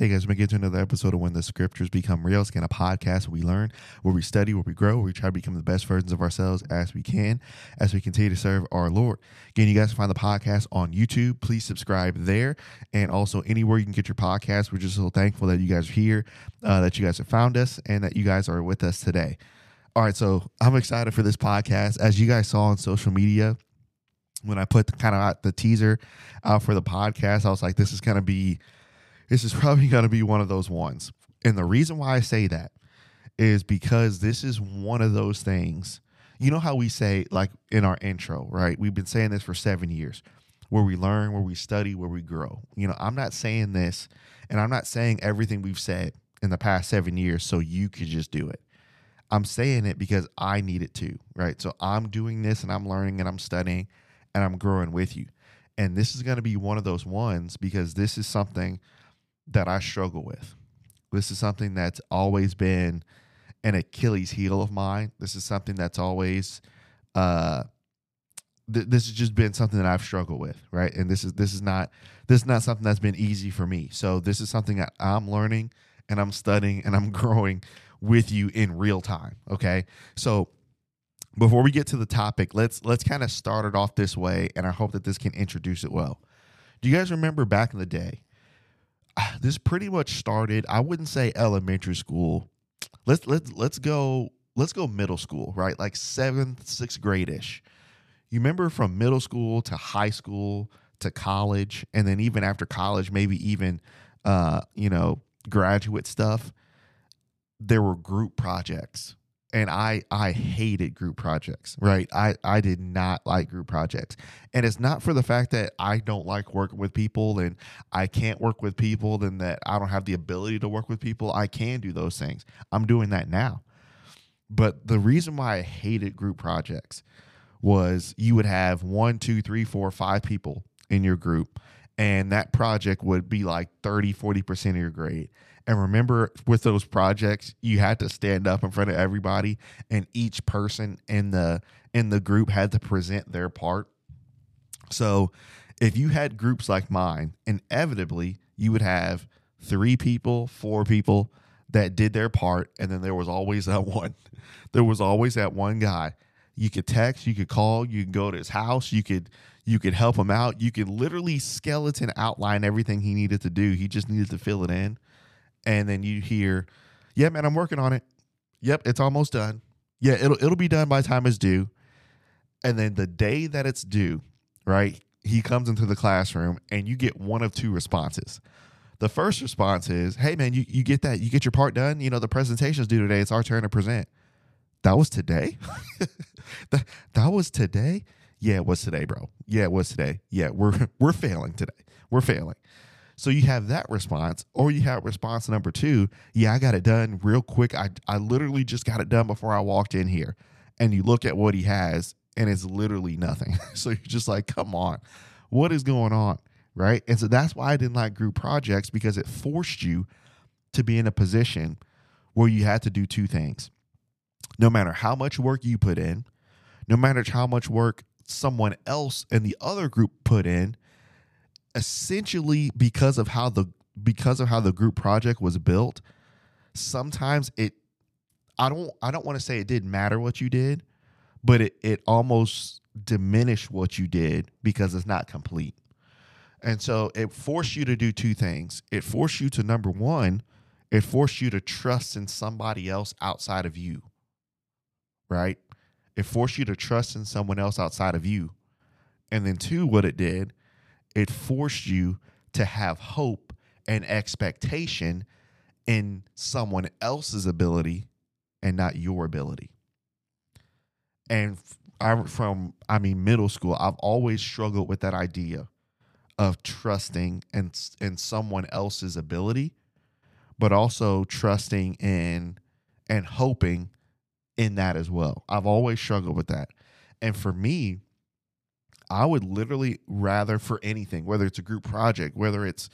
Hey guys, we get to another episode of When the Scriptures Become Real. It's again a podcast where we learn, where we study, where we grow, where we try to become the best versions of ourselves as we can, as we continue to serve our Lord. Again, you guys can find the podcast on YouTube. Please subscribe there, and also anywhere you can get your podcast. We're just so thankful that you guys are here, that you guys have found us, and that you guys are with us today. All right, so I'm excited for this podcast. As you guys saw on social media, when I put the teaser out for the podcast, I was like, this is probably going to be one of those ones. And the reason why I say that is because this is one of those things. You know how we say, like in our intro, right? We've been saying this for 7 years, where we learn, where we study, where we grow. You know, I'm not saying this, and I'm not saying everything we've said in the past 7 years so you could just do it. I'm saying it because I need it too, right? So I'm doing this, and I'm learning, and I'm studying, and I'm growing with you. And this is going to be one of those ones because this is something that I struggle with. This is something that's always been an Achilles heel of mine. This is something that's always, this has just been something that I've struggled with, right? And this is not something that's been easy for me. So this is something that I'm learning, and I'm studying, and I'm growing with you in real time. Okay, so before we get to the topic, let's kind of start it off this way, and I hope that this can introduce it well. Do you guys remember back in the day? This pretty much started, I wouldn't say elementary school. Let's go middle school, right? Like 7th, 6th grade-ish. You remember from middle school to high school to college, and then even after college, maybe even graduate stuff, there were group projects. And I hated group projects, right? I did not like group projects. And it's not for the fact that I don't like working with people and I can't work with people and that I don't have the ability to work with people. I can do those things. I'm doing that now. But the reason why I hated group projects was you would have 1, 2, 3, 4, 5 people in your group, and that project would be like 30, 40% of your grade. And remember, with those projects, you had to stand up in front of everybody, and each person in the group had to present their part. So if you had groups like mine, inevitably you would have 3 people, 4 people that did their part, and then there was always that one. There was always that one guy. You could text, you could call, you could go to his house, you could help him out. You could literally skeleton outline everything he needed to do. He just needed to fill it in. And then you hear, yeah, man, I'm working on it. Yep, it's almost done. Yeah, it'll be done by the time it's due. And then the day that it's due, right, he comes into the classroom, and you get one of two responses. The first response is, hey, man, you get that. You get your part done. You know, the presentation's due today. It's our turn to present. That was today? That was today? Yeah, it was today, bro. Yeah, it was today. Yeah, we're failing today. We're failing. So you have that response, or you have response number two. Yeah, I got it done real quick. I literally just got it done before I walked in here. And you look at what he has, and it's literally nothing. So you're just like, come on, what is going on, right? And so that's why I didn't like group projects, because it forced you to be in a position where you had to do two things. No matter how much work you put in, no matter how much work someone else in the other group put in, essentially because of how the group project was built, sometimes I don't want to say it didn't matter what you did, but it almost diminished what you did because it's not complete. And so it forced you to do two things. It forced you to, number one, it forced you to trust in somebody else outside of you, right? It forced you to trust in someone else outside of you. And then two, what it did, it forced you to have hope and expectation in someone else's ability and not your ability. And from middle school, I've always struggled with that idea of trusting in someone else's ability, but also trusting in and hoping in that as well. I've always struggled with that. And for me, I would literally rather, for anything, whether it's a group project, whether it's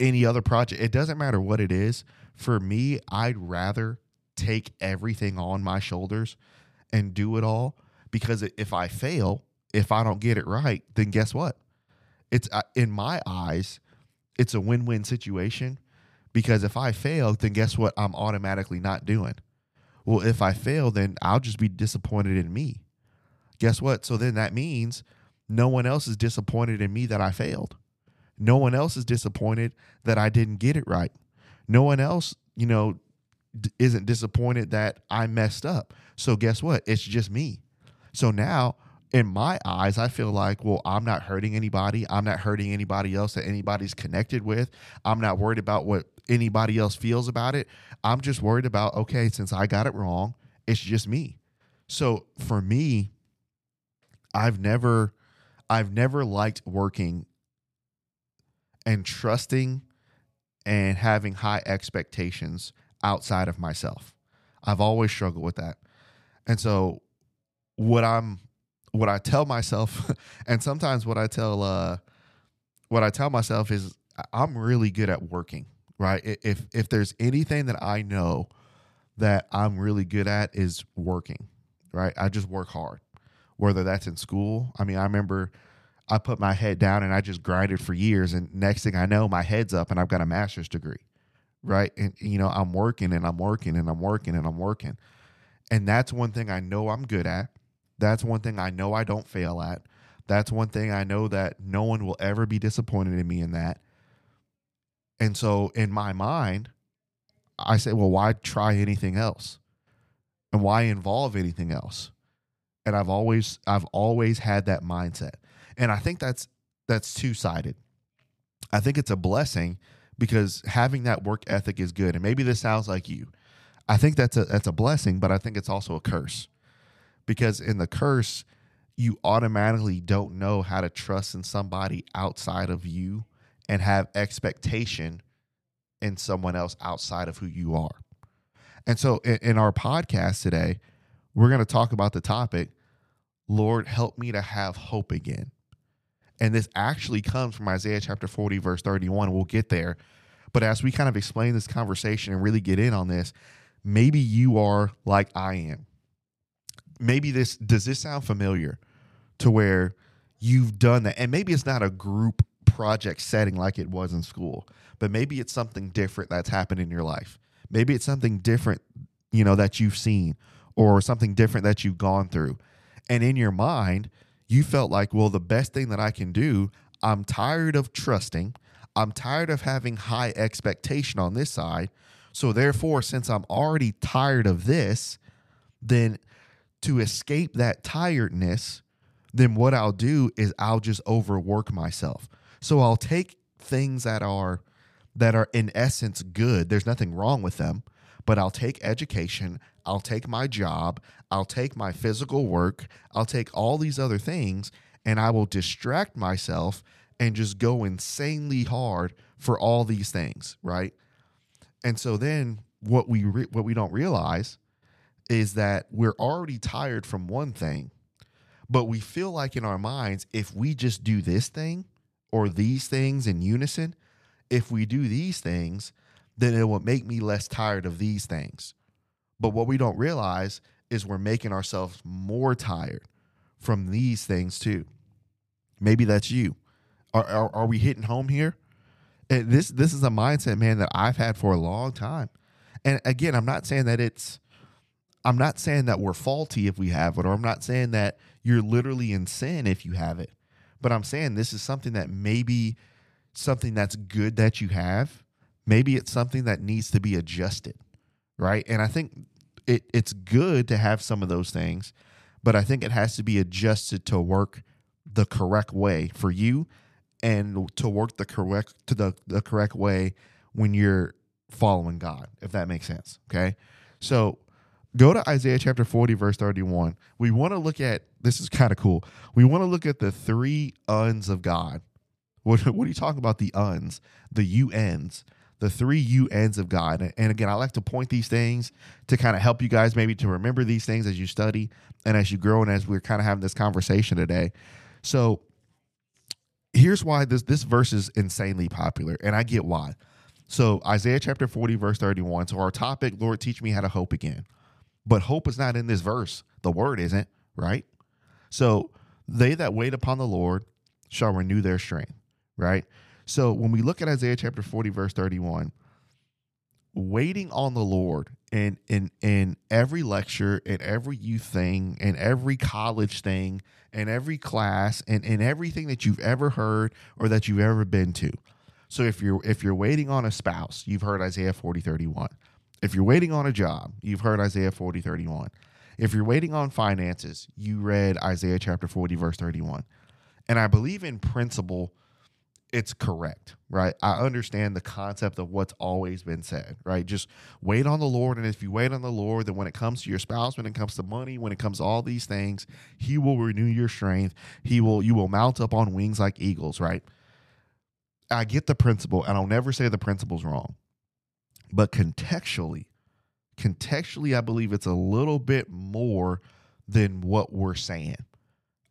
any other project, it doesn't matter what it is. For me, I'd rather take everything on my shoulders and do it all, because if I fail, if I don't get it right, then guess what? It's in my eyes, it's a win-win situation, Because if I fail, then guess what? I'm automatically not doing. Well, if I fail, then I'll just be disappointed in me. Guess what? So then that means no one else is disappointed in me that I failed. No one else is disappointed that I didn't get it right. No one else, isn't disappointed that I messed up. So guess what? It's just me. So now, in my eyes, I feel like, well, I'm not hurting anybody. I'm not hurting anybody else that anybody's connected with. I'm not worried about what anybody else feels about it. I'm just worried about, okay, since I got it wrong, it's just me. So for me, I've never liked working and trusting and having high expectations outside of myself. I've always struggled with that. And so what I tell myself, and sometimes what I tell myself is I'm really good at working, right? If there's anything that I know that I'm really good at is working, right? I just work hard, whether that's in school. I mean, I remember I put my head down and I just grinded for years. And next thing I know, my head's up and I've got a master's degree, right? And, I'm working and I'm working and I'm working and I'm working. And that's one thing I know I'm good at. That's one thing I know I don't fail at. That's one thing I know that no one will ever be disappointed in me in that. And so in my mind, I say, well, why try anything else? And why involve anything else? And I've always had that mindset. And I think that's two-sided. I think it's a blessing because having that work ethic is good. And maybe this sounds like you. I think that's a blessing, but I think it's also a curse. Because in the curse, you automatically don't know how to trust in somebody outside of you and have expectation in someone else outside of who you are. And so in our podcast today, we're going to talk about the topic, Lord, help me to have hope again. And this actually comes from Isaiah chapter 40, verse 31. We'll get there. But as we kind of explain this conversation and really get in on this, maybe you are like I am. Maybe does this sound familiar to where you've done that? And maybe it's not a group project setting like it was in school, but maybe it's something different that's happened in your life. Maybe it's something different, that you've seen or something different that you've gone through. And in your mind, you felt like, well, the best thing that I can do, I'm tired of trusting. I'm tired of having high expectation on this side. So therefore, since I'm already tired of this, then to escape that tiredness, then what I'll do is I'll just overwork myself. So I'll take things that are in essence good. There's nothing wrong with them, but I'll take education, I'll take my job, I'll take my physical work, I'll take all these other things, and I will distract myself and just go insanely hard for all these things, right? And so then what we don't realize is that we're already tired from one thing, but we feel like in our minds, if we just do this thing or these things in unison, if we do these things, then it will make me less tired of these things. But what we don't realize is we're making ourselves more tired from these things too. Maybe that's you. Are we hitting home here? And this is a mindset, man, that I've had for a long time. And again, I'm not saying that we're faulty if we have it, or I'm not saying that you're literally in sin if you have it, but I'm saying this is something that maybe something that's good that you have. Maybe it's something that needs to be adjusted, right? And I think it's good to have some of those things, but I think it has to be adjusted to work the correct way for you and to work the correct way when you're following God, if that makes sense, okay? So go to Isaiah chapter 40, verse 31. We want to look at, this is kind of cool, we want to look at the three uns of God. What are you talking about, the uns, the UNs, the three UNs of God? And again, I like to point these things to kind of help you guys maybe to remember these things as you study and as you grow and as we're kind of having this conversation today. So here's why this verse is insanely popular, and I get why. So Isaiah chapter 40, verse 31. So our topic, Lord, teach me how to hope again. But hope is not in this verse. The word isn't, right? So they that wait upon the Lord shall renew their strength, right? So when we look at Isaiah chapter 40, verse 31, waiting on the Lord in every lecture, in every youth thing, in every college thing, in every class, and in everything that you've ever heard or that you've ever been to. So if you're waiting on a spouse, you've heard Isaiah 40:31. If you're waiting on a job, you've heard Isaiah 40:31. If you're waiting on finances, you read Isaiah chapter 40, verse 31. And I believe in principle, it's correct, right? I understand the concept of what's always been said, right? Just wait on the Lord. And if you wait on the Lord, then when it comes to your spouse, when it comes to money, when it comes to all these things, he will renew your strength. You will mount up on wings like eagles, right? I get the principle, and I'll never say the principle's wrong. But contextually, I believe it's a little bit more than what we're saying.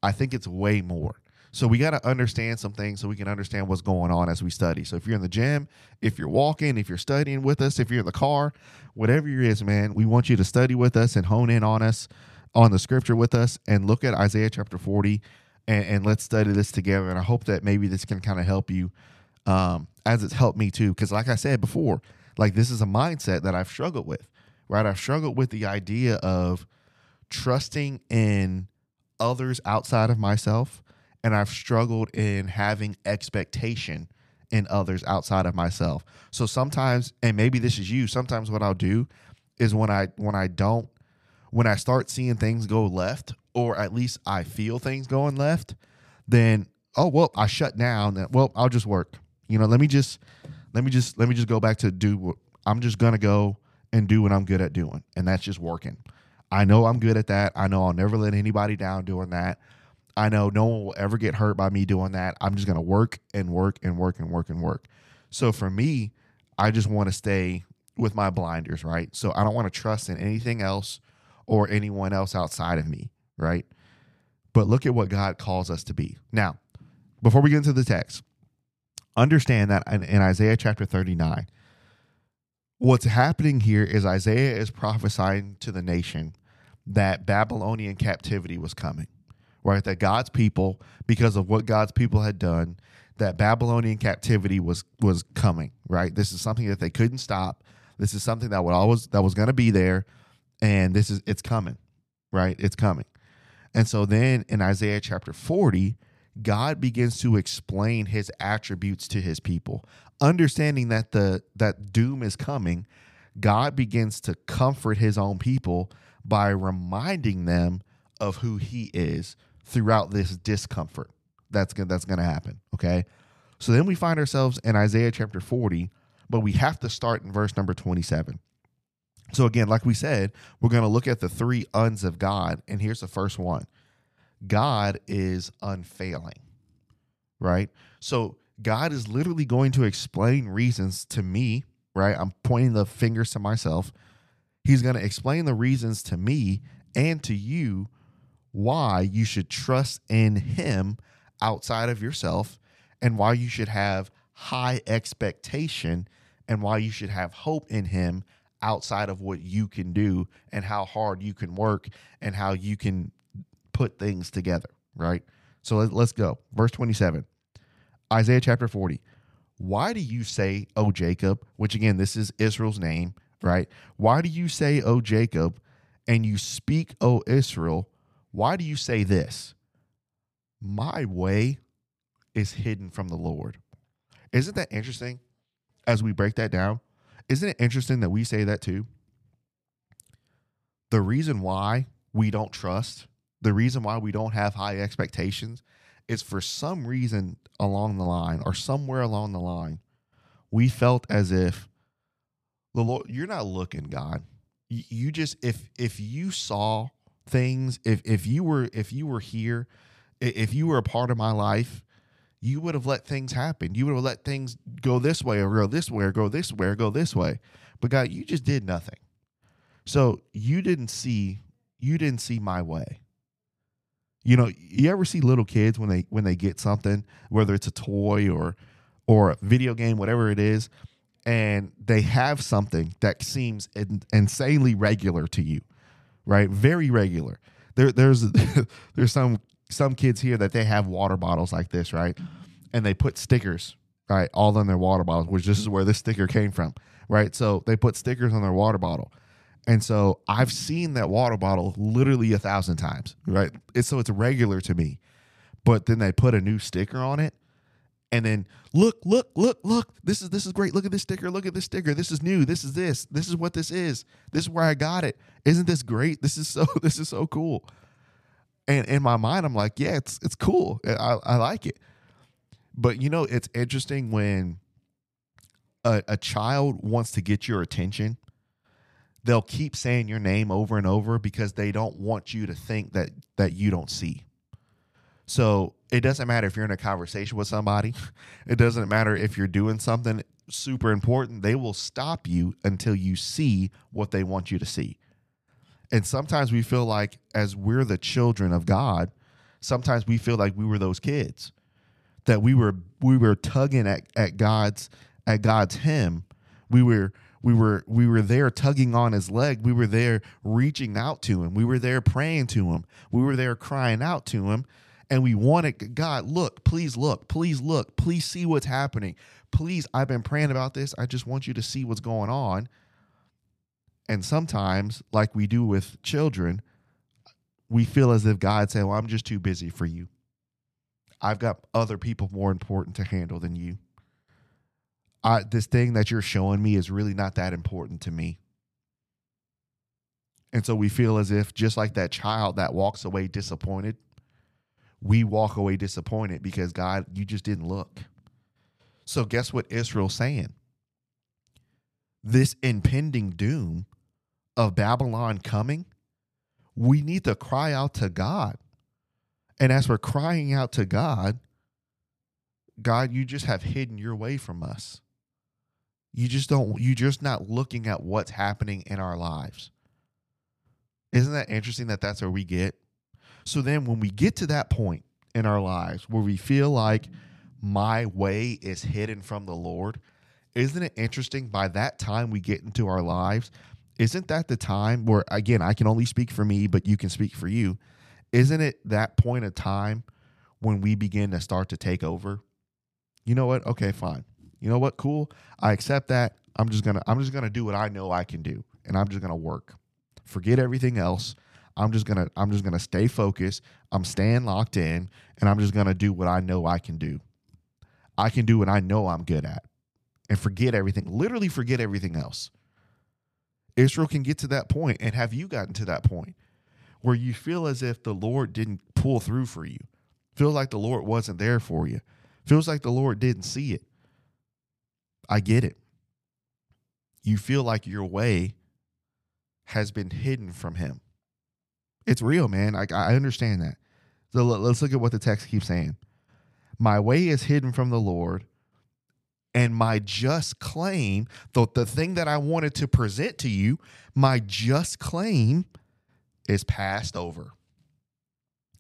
I think it's way more. So we got to understand some things so we can understand what's going on as we study. So if you're in the gym, if you're walking, if you're studying with us, if you're in the car, whatever it is, man, we want you to study with us and hone in on us, on the scripture with us, and look at Isaiah chapter 40, and let's study this together. And I hope that maybe this can kind of help you as it's helped me too. Because like I said before, like this is a mindset that I've struggled with, right? I've struggled with the idea of trusting in others outside of myself. And I've struggled in having expectation in others outside of myself. So sometimes, and maybe this is you, sometimes what I'll do is when I start seeing things go left, or at least I feel things going left, then, oh, well, I shut down. Then, well, I'll just work. You know, let me just go back to do what I'm just going to go and do what I'm good at doing. And that's just working. I know I'm good at that. I know I'll never let anybody down doing that. I know no one will ever get hurt by me doing that. I'm just going to work and work and work and work and work. So for me, I just want to stay with my blinders, right? So I don't want to trust in anything else or anyone else outside of me, right? But look at what God calls us to be. Now, before we get into the text, understand that in Isaiah chapter 39, what's happening here is Isaiah is prophesying to the nation that Babylonian captivity was coming. Right, that God's people, because of what God's people had done, that Babylonian captivity was coming, right? This is something that they couldn't stop. This is something that would always, that was going to be there, and it's coming, right? It's coming. And so then in Isaiah chapter 40, God begins to explain his attributes to his people. Understanding that that doom is coming, God begins to comfort his own people by reminding them of who he is throughout this discomfort that's going to happen, okay? So then we find ourselves in Isaiah chapter 40, but we have to start in verse number 27. So again, like we said, we're going to look at the three uns of God, and here's the first one. God is unfailing, right? So God is literally going to explain reasons to me, right? I'm pointing the fingers to myself. He's going to explain the reasons to me and to you why you should trust in him outside of yourself, and why you should have high expectation, and why you should have hope in him outside of what you can do and how hard you can work and how you can put things together, right? So let's go. Verse 27, Isaiah chapter 40. Why do you say, O Jacob, which again, this is Israel's name, right? Why do you say, O Jacob, and you speak, O Israel? Why do you say this? My way is hidden from the Lord. Isn't that interesting? As we break that down, isn't it interesting that we say that too? The reason why we don't trust, the reason why we don't have high expectations is for some reason along the line or somewhere along the line, we felt as if the Lord, you're not looking, God. You just, if you saw things, if you were here, if you were a part of my life, you would have let things happen. You would have let things go this way or go this way or go this way or go this way. But God, you just did nothing. So you didn't see my way. You know, you ever see little kids when they get something, whether it's a toy or a video game, whatever it is, and they have something that seems insanely regular to you, right? Very regular. There's some kids here that they have water bottles like this, right? And they put stickers right, all in their water bottles, which this is where this sticker came from, right? So they put stickers on their water bottle. And so I've seen that water bottle literally 1,000 times, right? So it's regular to me. But then they put a new sticker on it. And then look, this is great. Look at this sticker. This is new. This is what this is. This is where I got it. Isn't this great? This is so cool. And in my mind, I'm like, yeah, it's cool. I like it. But you know, it's interesting when a child wants to get your attention, they'll keep saying your name over and over because they don't want you to think that you don't see. So it doesn't matter if you're in a conversation with somebody. It doesn't matter if you're doing something super important. They will stop you until you see what they want you to see. And sometimes we feel like, as we're the children of God, sometimes we feel like we were those kids, that we were tugging at God's hem. We were there tugging on his leg. We were there reaching out to him. We were there praying to him. We were there crying out to him. And we wanted, God, look, please see what's happening. Please, I've been praying about this. I just want you to see what's going on. And sometimes, like we do with children, we feel as if God said, well, I'm just too busy for you. I've got other people more important to handle than you. This thing that you're showing me is really not that important to me. And so we feel as if, just like that child that walks away disappointed, we walk away disappointed because, God, you just didn't look. So guess what Israel's saying? This impending doom of Babylon coming, we need to cry out to God. And as we're crying out to God, God, you just have hidden your way from us. You're just not looking at what's happening in our lives. Isn't that interesting that that's where we get? So then when we get to that point in our lives where we feel like my way is hidden from the Lord, isn't it interesting by that time we get into our lives, isn't that the time where, again, I can only speak for me, but you can speak for you. Isn't it that point of time when we begin to start to take over? You know what? Okay, fine. You know what? Cool. I accept that. I'm just going to do what I know I can do, and I'm just going to work. Forget everything else. I'm just gonna stay focused. I'm staying locked in, and I'm just gonna do what I know I can do. I can do what I know I'm good at, and forget everything. Literally, forget everything else. Israel can get to that point, and have you gotten to that point where you feel as if the Lord didn't pull through for you? Feels like the Lord wasn't there for you. Feels like the Lord didn't see it. I get it. You feel like your way has been hidden from him. It's real, man. I understand that. So let's look at what the text keeps saying. My way is hidden from the Lord, and my just claim, the thing that I wanted to present to you, my just claim is passed over.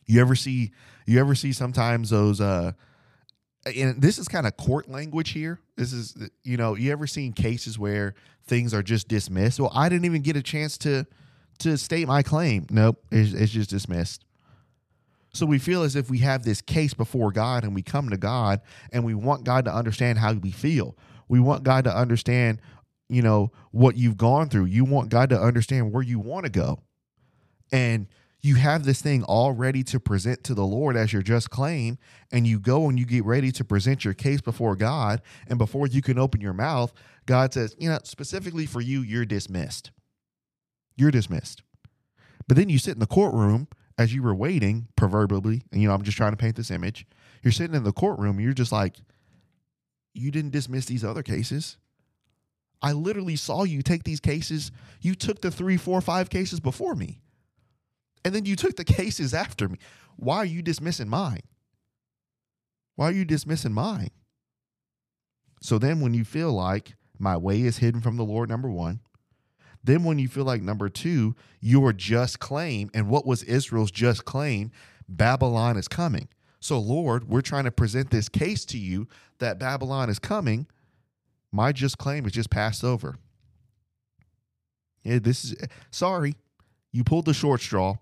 You ever see sometimes those, and this is kind of court language here. This is, you know, you ever seen cases where things are just dismissed? Well, I didn't even get a chance to state my claim. Nope, it's just dismissed. So we feel as if we have this case before God, and we come to God, and we want God to understand how we feel. We want God to understand, you know, what you've gone through. You want God to understand where you want to go. And you have this thing all ready to present to the Lord as your just claim, and you go and you get ready to present your case before God, and before you can open your mouth, God says, you know, specifically for you, you're dismissed. You're dismissed. But then you sit in the courtroom as you were waiting, proverbially, and, you know, I'm just trying to paint this image. You're sitting in the courtroom, and you're just like, you didn't dismiss these other cases. I literally saw you take these cases. You took the 3, 4, 5 cases before me, and then you took the cases after me. Why are you dismissing mine? Why are you dismissing mine? So then when you feel like my way is hidden from the Lord, number one. Then when you feel like, number two, your just claim, and what was Israel's just claim? Babylon is coming. So, Lord, we're trying to present this case to you that Babylon is coming. My just claim is just passed over. Yeah, this is, sorry, you pulled the short straw.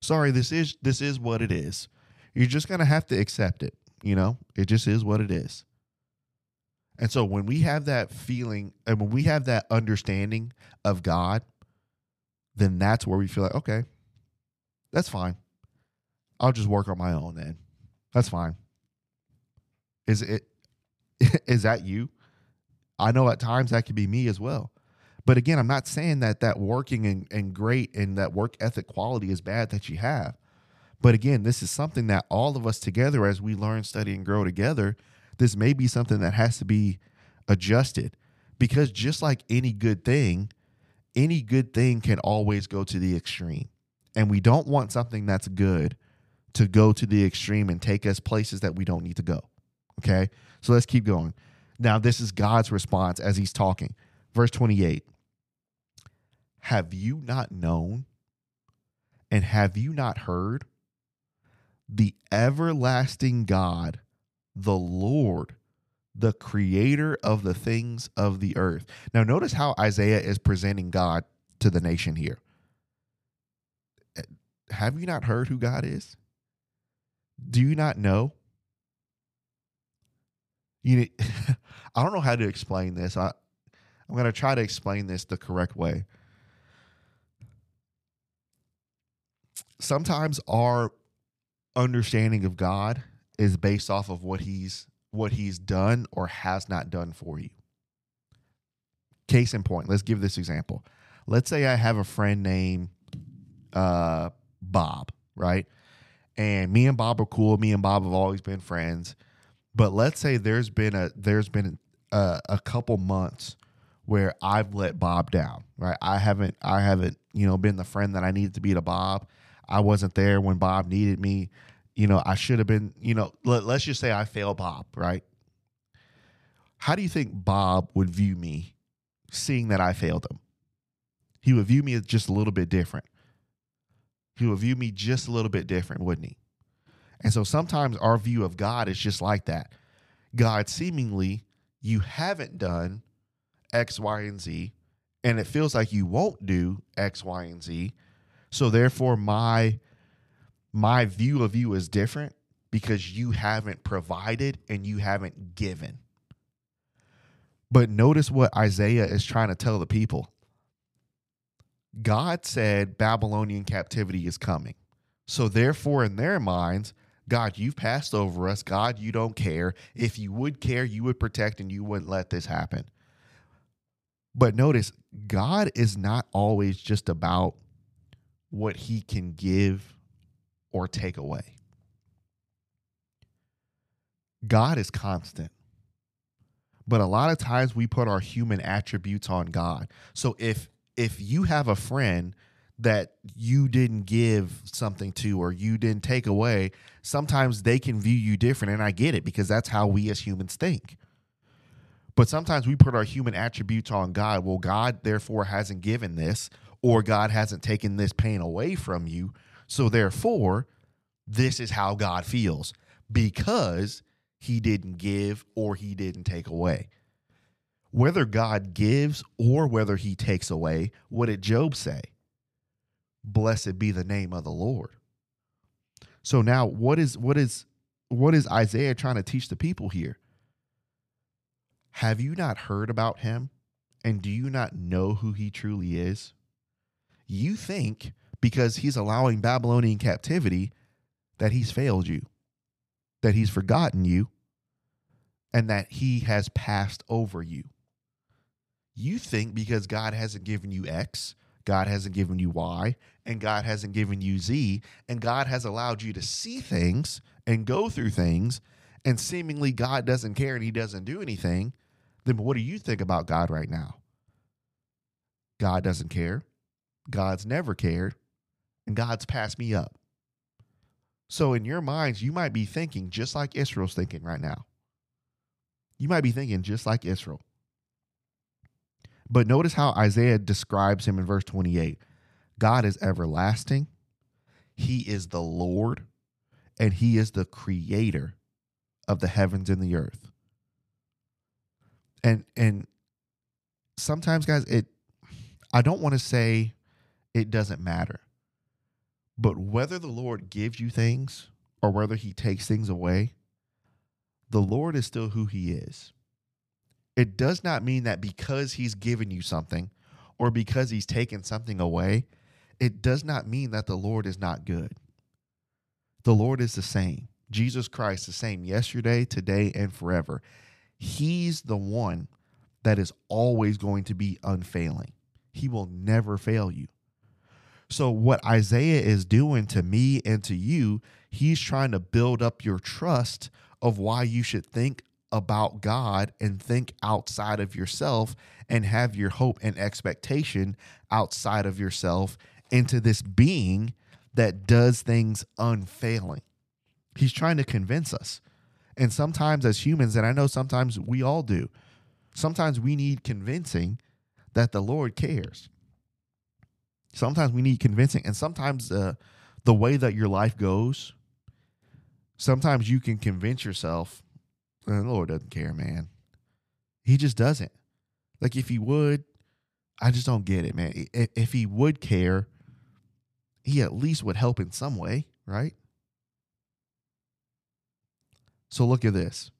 Sorry, this is what it is. You're just going to have to accept it. You know, it just is what it is. And so when we have that feeling and when we have that understanding of God, then that's where we feel like, okay, that's fine. I'll just work on my own then. That's fine. Is that you? I know at times that could be me as well. But again, I'm not saying that that working and great and that work ethic quality is bad that you have. But again, this is something that all of us together, as we learn, study, and grow together, this may be something that has to be adjusted. Because just like any good thing can always go to the extreme. And we don't want something that's good to go to the extreme and take us places that we don't need to go. Okay? So let's keep going. Now, this is God's response as he's talking. Verse 28. Have you not known, and have you not heard? The everlasting God, the Lord, the creator of the things of the earth. Now, notice how Isaiah is presenting God to the nation here. Have you not heard who God is? Do you not know? I don't know how to explain this. I'm going to try to explain this the correct way. Sometimes our understanding of God is based off of what he's done or has not done for you. Case in point, let's give this example. Let's say I have a friend named Bob, right? And me and Bob are cool. Me and Bob have always been friends. But let's say there's been a couple months where I've let Bob down, right? I haven't been the friend that I needed to be to Bob. I wasn't there when Bob needed me. I should have been, let's just say I failed Bob, right? How do you think Bob would view me seeing that I failed him? He would view me as just a little bit different. He would view me just a little bit different, wouldn't he? And so sometimes our view of God is just like that. God, seemingly, you haven't done X, Y, and Z, and it feels like you won't do X, Y, and Z. So therefore, my view of you is different because you haven't provided and you haven't given. But notice what Isaiah is trying to tell the people. God said Babylonian captivity is coming. So therefore, in their minds, God, you've passed over us. God, you don't care. If you would care, you would protect and you wouldn't let this happen. But notice, God is not always just about what he can give or take away. God is constant. But a lot of times we put our human attributes on God. So if you have a friend that you didn't give something to or you didn't take away, sometimes they can view you different. And I get it, because that's how we as humans think. But sometimes we put our human attributes on God. Well, God therefore hasn't given this, or God hasn't taken this pain away from you. So therefore, this is how God feels, because he didn't give or he didn't take away. Whether God gives or whether he takes away, what did Job say? Blessed be the name of the Lord. So now what is Isaiah trying to teach the people here? Have you not heard about him? And do you not know who he truly is? You think because he's allowing Babylonian captivity that he's failed you, that he's forgotten you, and that he has passed over you. You think because God hasn't given you X, God hasn't given you Y, and God hasn't given you Z, and God has allowed you to see things and go through things, and seemingly God doesn't care and he doesn't do anything, then what do you think about God right now? God doesn't care. God's never cared, and God's passed me up. So in your minds, you might be thinking just like Israel's thinking right now. You might be thinking just like Israel. But notice how Isaiah describes him in verse 28. God is everlasting. He is the Lord, and he is the creator of the heavens and the earth. And sometimes, guys, I don't want to say it doesn't matter. But whether the Lord gives you things or whether he takes things away, the Lord is still who he is. It does not mean that because he's given you something or because he's taken something away, it does not mean that the Lord is not good. The Lord is the same. Jesus Christ, the same yesterday, today, and forever. He's the one that is always going to be unfailing. He will never fail you. So what Isaiah is doing to me and to you, he's trying to build up your trust of why you should think about God and think outside of yourself and have your hope and expectation outside of yourself into this being that does things unfailing. He's trying to convince us. And sometimes as humans, and I know sometimes we all do, sometimes we need convincing that the Lord cares. Sometimes we need convincing. And sometimes the way that your life goes, sometimes you can convince yourself, the Lord doesn't care, man. He just doesn't. Like if he would, I just don't get it, man. If he would care, he at least would help in some way, right? So look at this.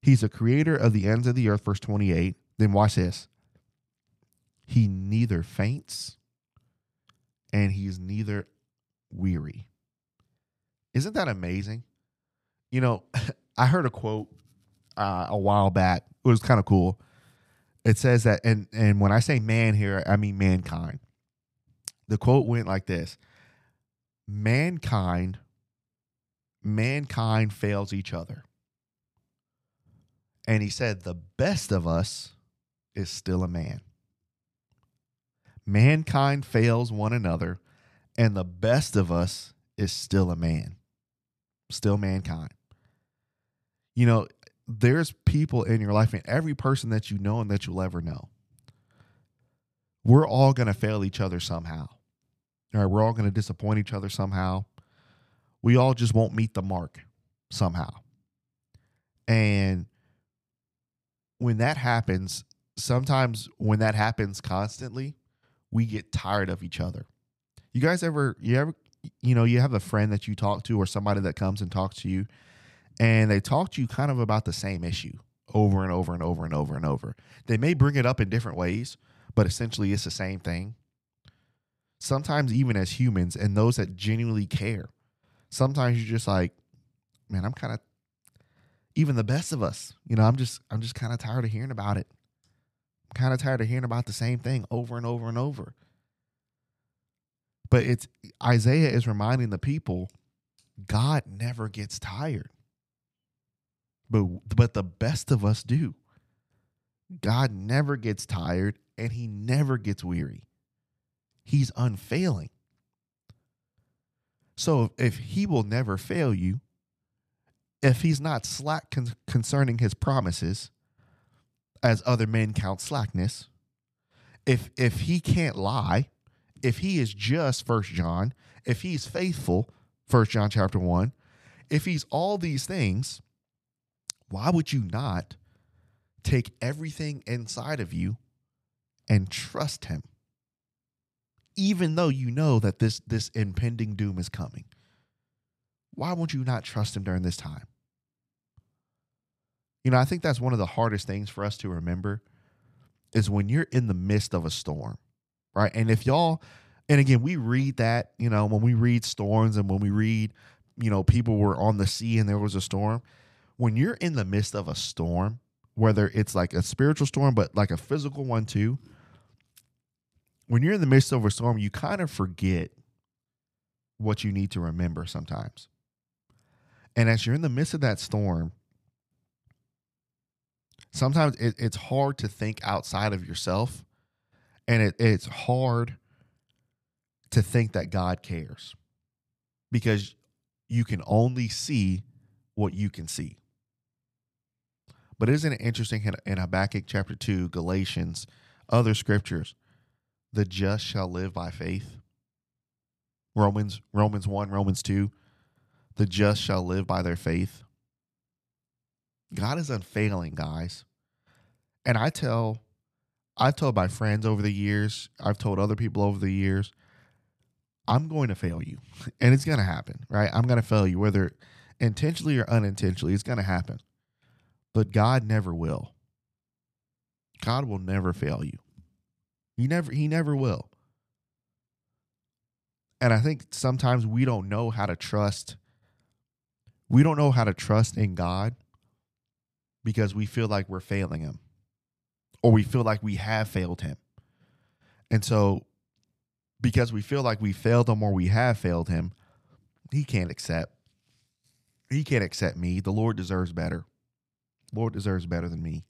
He's the creator of the ends of the earth, verse 28. Then watch this. He neither faints and he's neither weary. Isn't that amazing? You know, I heard a quote a while back. It was kind of cool. It says that, and when I say man here, I mean mankind. The quote went like this. Mankind fails each other. And he said, the best of us is still a man. Mankind fails one another, and the best of us is still a man. Still mankind. You know, there's people in your life, and every person that you know and that you'll ever know. We're all going to fail each other somehow. All right, we're all going to disappoint each other somehow. We all just won't meet the mark somehow. And when that happens, sometimes when that happens constantly, we get tired of each other. You guys ever, you know, you have a friend that you talk to or somebody that comes and talks to you, and they talk to you kind of about the same issue over and over and over and over and over. They may bring it up in different ways, but essentially it's the same thing. Sometimes even as humans and those that genuinely care, sometimes you're just like, man, I'm kind of, even the best of us, you know, I'm just kind of tired of hearing about it. I'm kind of tired of hearing about the same thing over and over and over. But it's Isaiah is reminding the people, God never gets tired. But the best of us do. God never gets tired and he never gets weary. He's unfailing. So if he will never fail you, if he's not slack concerning his promises, as other men count slackness, if he can't lie, if he is just 1 John, if he's faithful, 1 John chapter 1, if he's all these things, why would you not take everything inside of you and trust him? Even though you know that this impending doom is coming, why won't you not trust him during this time? You know, I think that's one of the hardest things for us to remember is when you're in the midst of a storm, right? And if y'all, and again, we read that, you know, when we read storms and when we read, you know, people were on the sea and there was a storm. When you're in the midst of a storm, whether it's like a spiritual storm, but like a physical one too, when you're in the midst of a storm, you kind of forget what you need to remember sometimes. And as you're in the midst of that storm, sometimes it's hard to think outside of yourself, and it's hard to think that God cares because you can only see what you can see. But isn't it interesting in Habakkuk chapter 2, Galatians, other scriptures, the just shall live by faith. Romans 1, Romans 2, the just shall live by their faith. God is unfailing, guys. And I've told my friends over the years, I've told other people over the years, I'm going to fail you. And it's going to happen, right? I'm going to fail you, whether intentionally or unintentionally, it's going to happen. But God never will. God will never fail you. He never will. And I think sometimes we don't know how to trust. We don't know how to trust in God because we feel like we're failing him, or we feel like we have failed him. And so because we feel like we failed him or we have failed him, he can't accept me. The Lord deserves better. Lord deserves better than me.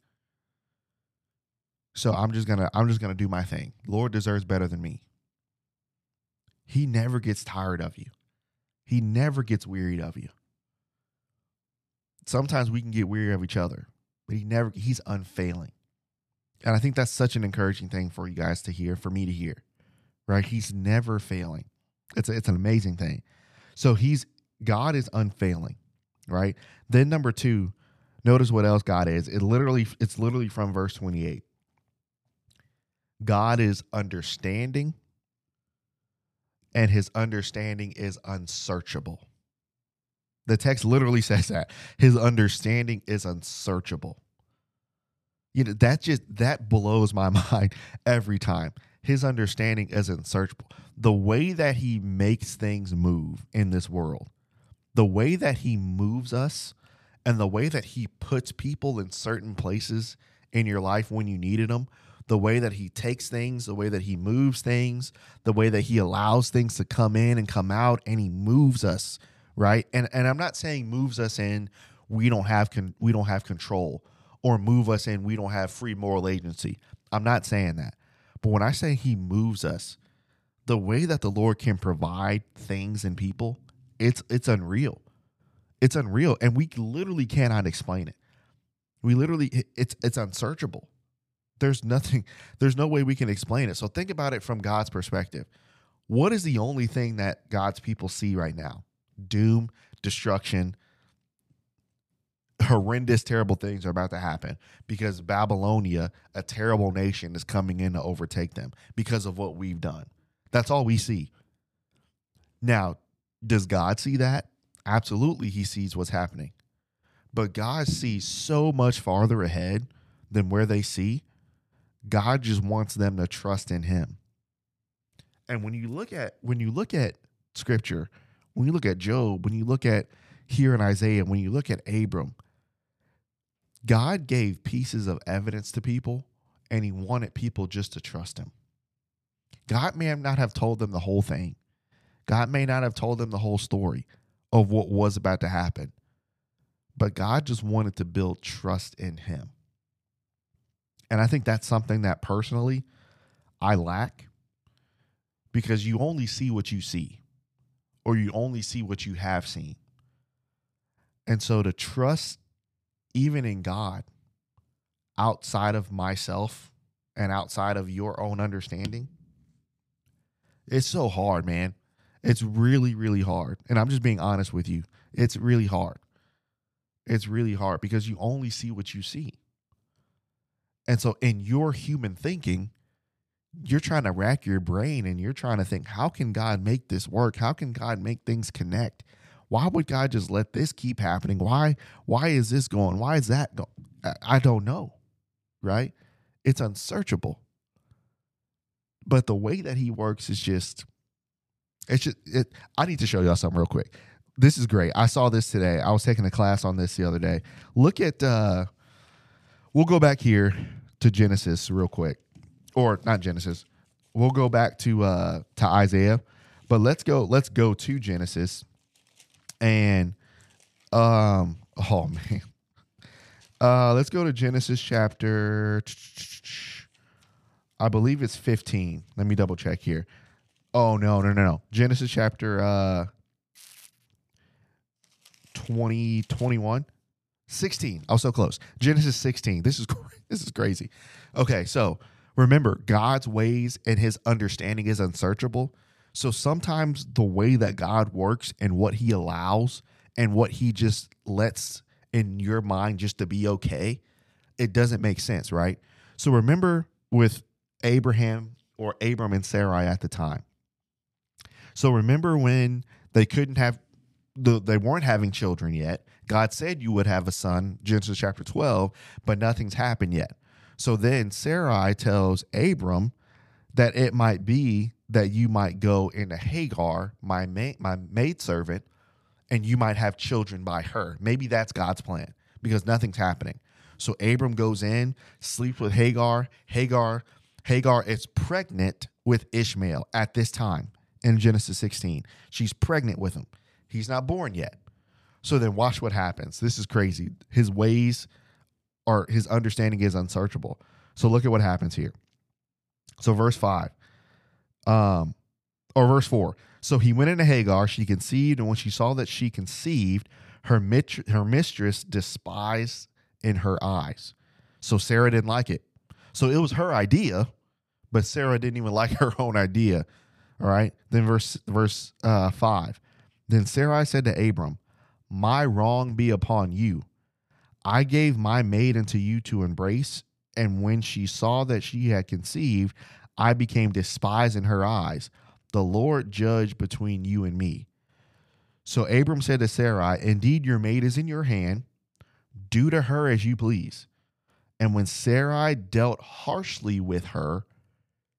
So I'm just going to do my thing. Lord deserves better than me. He never gets tired of you. He never gets wearied of you. Sometimes we can get weary of each other, but he's unfailing. And I think that's such an encouraging thing for you guys to hear, for me to hear, right? He's never failing. It's an amazing thing. So God is unfailing, right? Then number two, notice what else God is. It's literally from verse 28. God is understanding, and his understanding is unsearchable. The text literally says that. His understanding is unsearchable. You know, that blows my mind every time. His understanding is unsearchable. The way that he makes things move in this world, the way that he moves us, and the way that he puts people in certain places in your life when you needed them, the way that he takes things, the way that he moves things, the way that he allows things to come in and come out, and he moves us, right? And I'm not saying moves us in we don't have control, or move us in we don't have free moral agency. I'm not saying that. But when I say he moves us, the way that the Lord can provide things and people, it's unreal. It's unreal, and we literally cannot explain it. It's unsearchable. There's no way we can explain it. So think about it from God's perspective. What is the only thing that God's people see right now? Doom, destruction, horrendous, terrible things are about to happen because Babylonia, a terrible nation, is coming in to overtake them because of what we've done. That's all we see. Now, does God see that? Absolutely, he sees what's happening. But God sees so much farther ahead than where they see. God just wants them to trust in him. And when you look at scripture, when you look at Job, when you look at here in Isaiah, when you look at Abram, God gave pieces of evidence to people, and he wanted people just to trust him. God may not have told them the whole thing. God may not have told them the whole story of what was about to happen, but God just wanted to build trust in him. And I think that's something that personally I lack, because you only see what you see, or you only see what you have seen. And so to trust even in God outside of myself and outside of your own understanding, it's so hard, man. It's really, really hard. And I'm just being honest with you. It's really hard. It's really hard because you only see what you see. And so in your human thinking, you're trying to rack your brain and you're trying to think, how can God make this work? How can God make things connect? Why would God just let this keep happening? Why is this going? Why is that going? I don't know, right? It's unsearchable. But the way that he works is just, I need to show y'all something real quick. This is great. I saw this today. I was taking a class on this the other day. Look at, we'll go back here to Genesis real quick. Or not Genesis. We'll go back to Isaiah. But let's go to Genesis. And oh man. Let's go to Genesis chapter, I believe it's 15. Let me double check here. Oh no. Genesis chapter 21. 16. I was so close. Genesis 16. This is crazy. Okay, so remember, God's ways and his understanding is unsearchable. So sometimes the way that God works and what he allows and what he just lets in your mind just to be okay, it doesn't make sense, right? So remember with Abram and Sarai at the time. So remember when they they weren't having children yet. God said you would have a son, Genesis chapter 12, but nothing's happened yet. So then Sarai tells Abram that it might be that you might go into Hagar, my maidservant, and you might have children by her. Maybe that's God's plan because nothing's happening. So Abram goes in, sleeps with Hagar. Hagar is pregnant with Ishmael at this time in Genesis 16. She's pregnant with him. He's not born yet. So then watch what happens. This is crazy. His ways or his understanding is unsearchable. So look at what happens here. So verse 4. So he went into Hagar, she conceived, and when she saw that she conceived, her mistress despised in her eyes. So Sarah didn't like it. So it was her idea, but Sarah didn't even like her own idea. All right. Then verse 5. Then Sarai said to Abram, my wrong be upon you. I gave my maid unto you to embrace, and when she saw that she had conceived, I became despised in her eyes. The Lord judge between you and me. So Abram said to Sarai, indeed, your maid is in your hand. Do to her as you please. And when Sarai dealt harshly with her,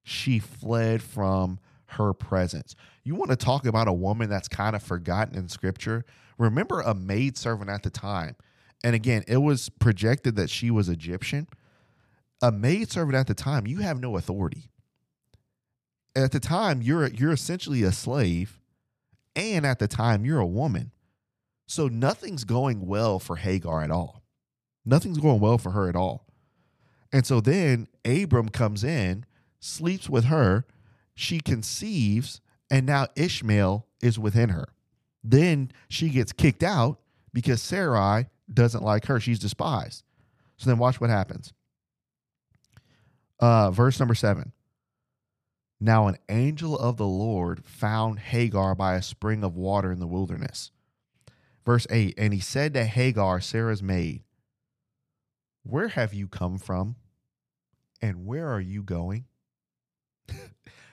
she fled from her presence. You want to talk about a woman that's kind of forgotten in Scripture? Remember a maidservant at the time. And again, it was projected that she was Egyptian. A maidservant at the time, you have no authority. At the time, you're essentially a slave, and at the time, you're a woman. So nothing's going well for Hagar at all. Nothing's going well for her at all. And so then Abram comes in, sleeps with her, she conceives, and now Ishmael is within her. Then she gets kicked out because Sarai doesn't like her. She's despised. So then watch what happens. Verse number 7. Now an angel of the Lord found Hagar by a spring of water in the wilderness. Verse 8, and he said to Hagar, Sarah's maid, where have you come from, and where are you going?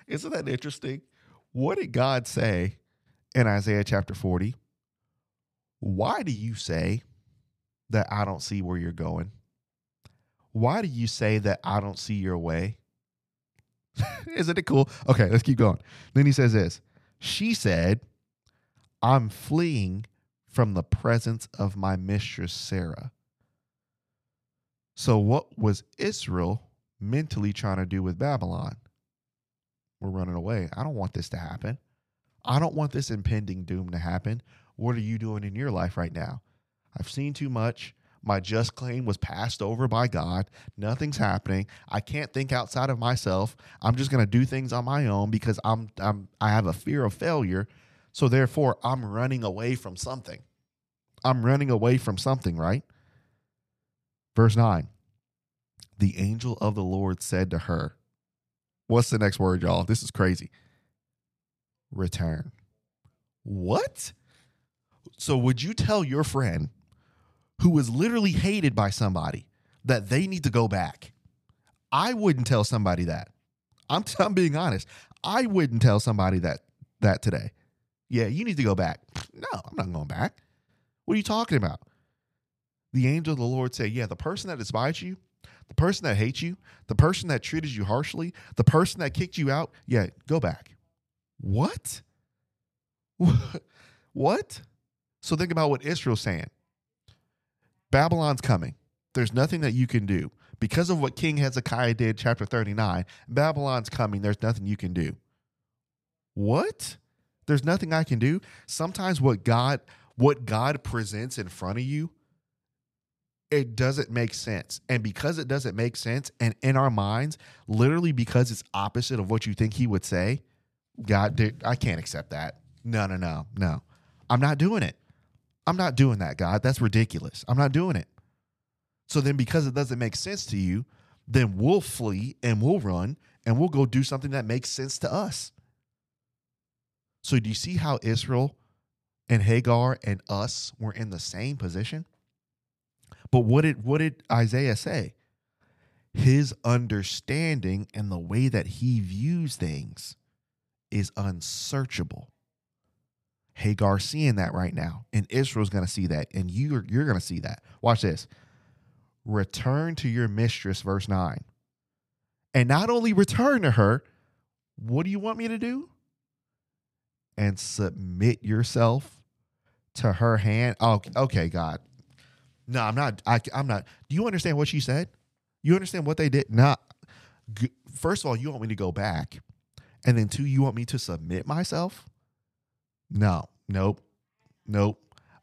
Isn't that interesting? What did God say in Isaiah chapter 40? Why do you say that I don't see where you're going? Why do you say that I don't see your way? Isn't it cool? Okay, let's keep going. Then he says this. She said, I'm fleeing from the presence of my mistress Sarah. So what was Israel mentally trying to do with Babylon? We're running away. I don't want this to happen. I don't want this impending doom to happen. What are you doing in your life right now? I've seen too much. My just claim was passed over by God. Nothing's happening. I can't think outside of myself. I'm just going to do things on my own because I have a fear of failure. So therefore, I'm running away from something. I'm running away from something, right? Verse 9, the angel of the Lord said to her, what's the next word, y'all? This is crazy. Return. What? So would you tell your friend who was literally hated by somebody that they need to go back? I wouldn't tell somebody that. I'm being honest. I wouldn't tell somebody that today. Yeah, you need to go back. No, I'm not going back. What are you talking about? The angel of the Lord said, yeah, the person that despised you, the person that hates you, the person that treated you harshly, the person that kicked you out, yeah, go back. What? What? So think about what Israel's saying. Babylon's coming. There's nothing that you can do. Because of what King Hezekiah did, chapter 39, Babylon's coming. There's nothing you can do. What? There's nothing I can do. Sometimes what God presents in front of you, it doesn't make sense. And because it doesn't make sense, and in our minds, literally because it's opposite of what you think he would say, God, dude, I can't accept that. No. I'm not doing it. I'm not doing that, God. That's ridiculous. I'm not doing it. So then because it doesn't make sense to you, then we'll flee and we'll run and we'll go do something that makes sense to us. So do you see how Israel and Hagar and us were in the same position? But what did Isaiah say? His understanding and the way that he views things is unsearchable. Hagar's seeing that right now, and Israel's going to see that, and you're going to see that. Watch this. return to your mistress, verse 9. And not only return to her, what do you want me to do? And submit yourself to her hand. Oh, okay, God. No, I'm not. I'm not. Do you understand what she said? You understand what they did? Not. First of all, you want me to go back. And then two, you want me to submit myself? No, nope.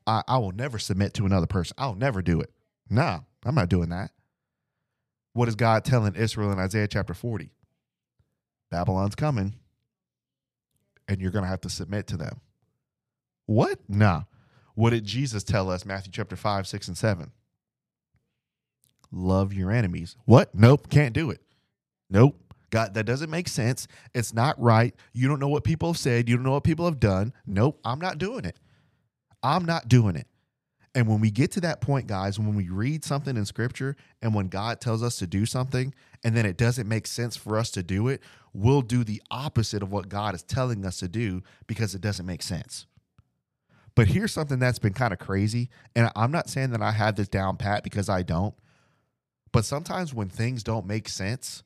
I will never submit to another person. I'll never do it. No, I'm not doing that. What is God telling Israel in Isaiah chapter 40? Babylon's coming, and you're going to have to submit to them. What? No. What did Jesus tell us? Matthew chapter 5, 6, and 7. Love your enemies. What? Nope, can't do it. Nope. God, that doesn't make sense. It's not right. You don't know what people have said. You don't know what people have done. Nope, I'm not doing it. I'm not doing it. And when we get to that point, guys, when we read something in Scripture and when God tells us to do something and then it doesn't make sense for us to do it, we'll do the opposite of what God is telling us to do because it doesn't make sense. But here's something that's been kind of crazy, and I'm not saying that I have this down pat because I don't, but sometimes when things don't make sense,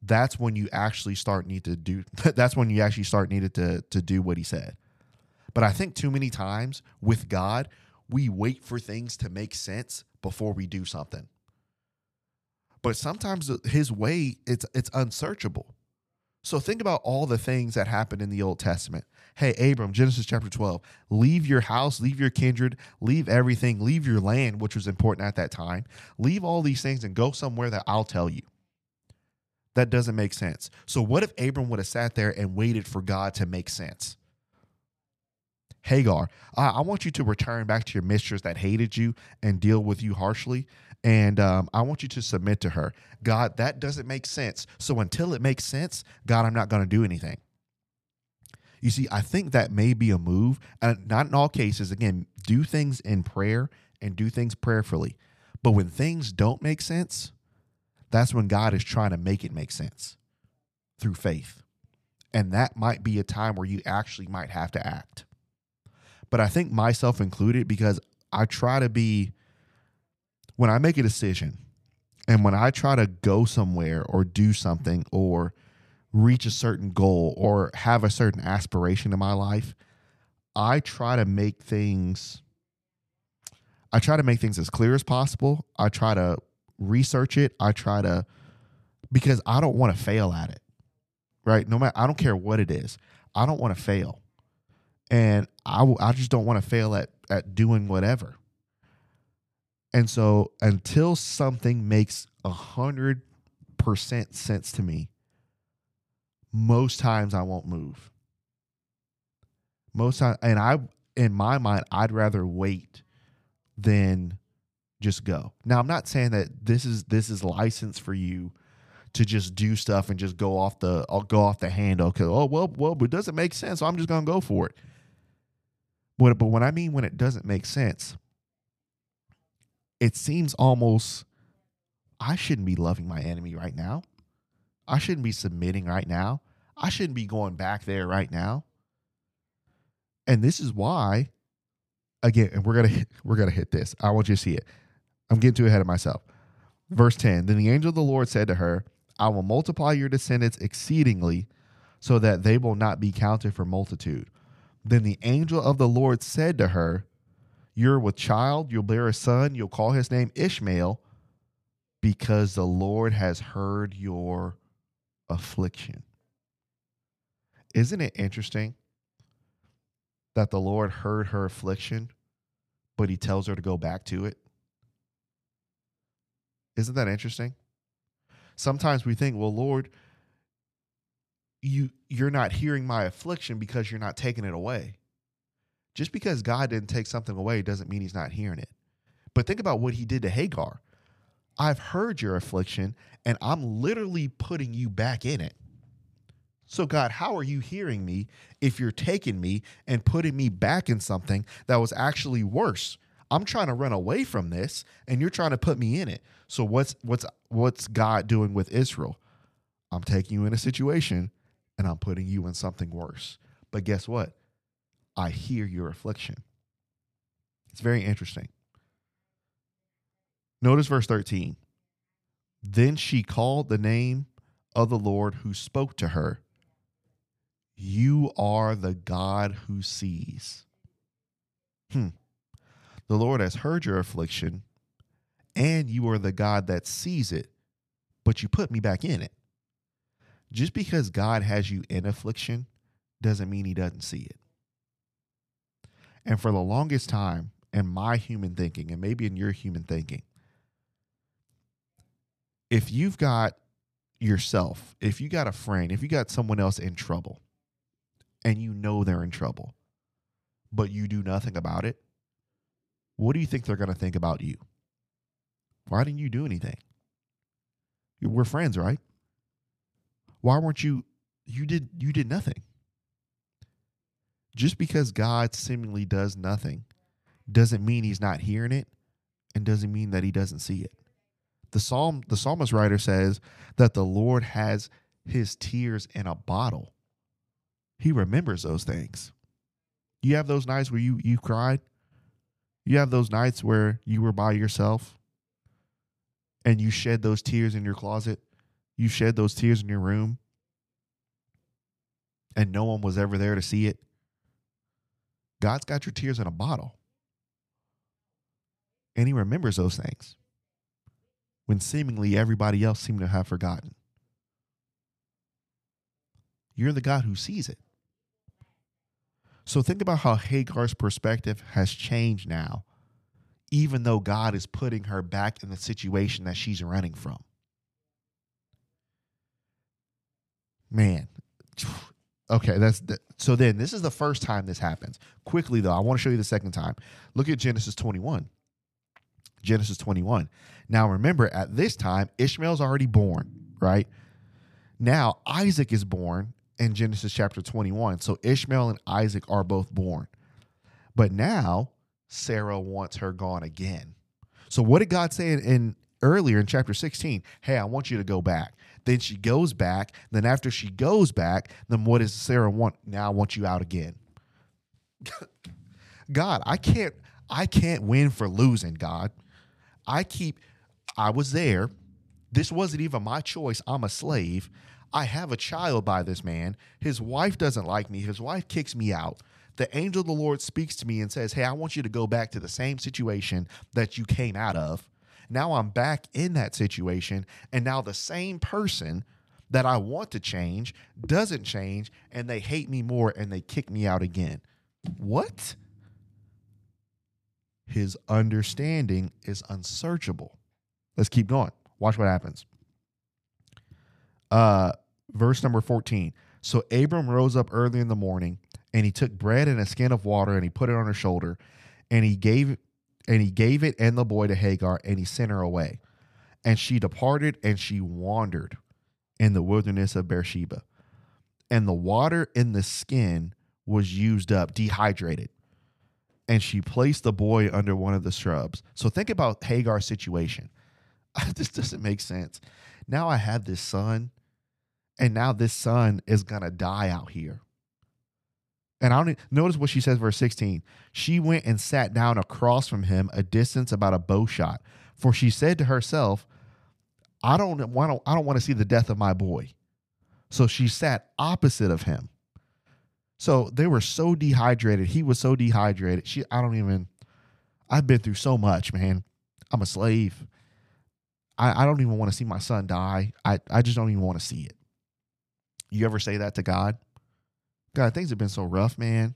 that's when you actually start need to do. That's when you actually start needed to do what he said. But I think too many times with God, we wait for things to make sense before we do something. But sometimes his way, it's unsearchable. So think about all the things that happened in the Old Testament. Hey, Abram, Genesis chapter 12, leave your house, leave your kindred, leave everything, leave your land, which was important at that time. Leave all these things and go somewhere that I'll tell you. That doesn't make sense. So what if Abram would have sat there and waited for God to make sense? Hagar, I want you to return back to your mistress that hated you and deal with you harshly, and I want you to submit to her. God, that doesn't make sense. So until it makes sense, God, I'm not going to do anything. You see, I think that may be a move, and not in all cases. Again, do things in prayer and do things prayerfully. But when things don't make sense, that's when God is trying to make it make sense through faith. And that might be a time where you actually might have to act. But I think myself included, because I try to be, when I make a decision and when I try to go somewhere or do something or reach a certain goal or have a certain aspiration in my life, I try to make things as clear as possible. I try to research it. Because I don't want to fail at it, right? No matter, I don't care what it is. I don't want to fail. And I just don't want to fail at doing whatever. And so until something makes 100% sense to me, most times I won't move. Most times, and in my mind, I'd rather wait than just go. Now, I'm not saying that this is licensed for you to just do stuff and just go off the handle. Because but it doesn't make sense, so I'm just gonna go for it. But when I mean when it doesn't make sense, it seems almost I shouldn't be loving my enemy right now. I shouldn't be submitting right now. I shouldn't be going back there right now. And this is why, again, and we're gonna hit this. I want you to see it. I'm getting too ahead of myself. Verse 10, then the angel of the Lord said to her, I will multiply your descendants exceedingly so that they will not be counted for multitude. Then the angel of the Lord said to her, you're with child, you'll bear a son, you'll call his name Ishmael, because the Lord has heard your affliction. Isn't it interesting that the Lord heard her affliction, but he tells her to go back to it? Isn't that interesting? Sometimes we think, well, Lord, you're not hearing my affliction because you're not taking it away. Just because God didn't take something away doesn't mean he's not hearing it. But think about what he did to Hagar. I've heard your affliction, and I'm literally putting you back in it. So, God, how are you hearing me if you're taking me and putting me back in something that was actually worse? I'm trying to run away from this, and you're trying to put me in it. So what's God doing with Israel? I'm taking you in a situation, and I'm putting you in something worse. But guess what? I hear your affliction. It's very interesting. Notice verse 13. Then she called the name of the Lord who spoke to her. You are the God who sees. The Lord has heard your affliction, and you are the God that sees it, but you put me back in it. Just because God has you in affliction doesn't mean he doesn't see it. And for the longest time in my human thinking, and maybe in your human thinking, if you've got yourself, if you got a friend, if you got someone else in trouble, and you know they're in trouble, but you do nothing about it, what do you think they're going to think about you? Why didn't you do anything? We're friends, right? Why weren't you? You did nothing. Just because God seemingly does nothing doesn't mean he's not hearing it and doesn't mean that he doesn't see it. The psalmist writer says that the Lord has his tears in a bottle. He remembers those things. You have those nights where you cried. You have those nights where you were by yourself and you shed those tears in your closet. You shed those tears in your room and no one was ever there to see it. God's got your tears in a bottle and he remembers those things when seemingly everybody else seemed to have forgotten. You're the God who sees it. So think about how Hagar's perspective has changed now, even though God is putting her back in the situation that she's running from. Man. Okay, so then this is the first time this happens. Quickly, though, I want to show you the second time. Look at Genesis 21. Genesis 21. Now, remember, at this time, Ishmael's already born, right? Now, Isaac is born in Genesis chapter 21. So Ishmael and Isaac are both born. But now, Sarah wants her gone again. So what did God say earlier in chapter 16? Hey, I want you to go back. Then she goes back. Then after she goes back, then what does Sarah want? Now I want you out again. God, I can't win for losing, God. I was there. This wasn't even my choice. I'm a slave. I have a child by this man. His wife doesn't like me. His wife kicks me out. The angel of the Lord speaks to me and says, hey, I want you to go back to the same situation that you came out of. Now I'm back in that situation, and now the same person that I want to change doesn't change, and they hate me more, and they kick me out again. What? His understanding is unsearchable. Let's keep going. Watch what happens. Verse number 14. So Abram rose up early in the morning, and he took bread and a skin of water, and he put it on her shoulder, and he gave it and the boy to Hagar, and he sent her away. And she departed, and she wandered in the wilderness of Beersheba. And the water in the skin was used up, dehydrated. And she placed the boy under one of the shrubs. So think about Hagar's situation. This doesn't make sense. Now I have this son, and now this son is going to die out here. And notice what she says, verse 16. She went and sat down across from him a distance about a bow shot. For she said to herself, I don't want to see the death of my boy. So she sat opposite of him. So they were so dehydrated. He was so dehydrated. I've been through so much, man. I'm a slave. I don't even want to see my son die. I just don't even want to see it. You ever say that to God? God, things have been so rough, man.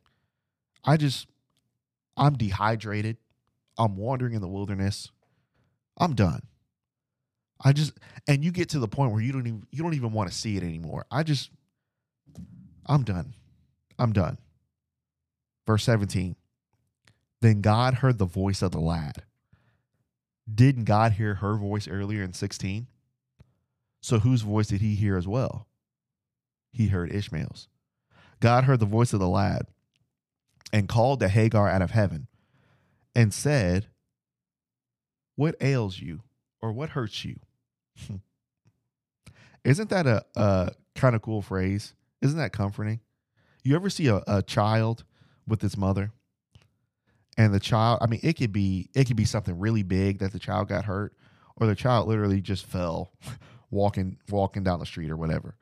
I'm dehydrated. I'm wandering in the wilderness. I'm done. And you get to the point where you don't even want to see it anymore. I'm done. I'm done. Verse 17. Then God heard the voice of the lad. Didn't God hear her voice earlier in 16? So whose voice did he hear as well? He heard Ishmael's. God heard the voice of the lad and called to Hagar out of heaven and said, what ails you, or what hurts you? Isn't that a kind of cool phrase? Isn't that comforting? You ever see a child with its mother and the child, I mean, it could be something really big that the child got hurt, or the child literally just fell walking down the street or whatever.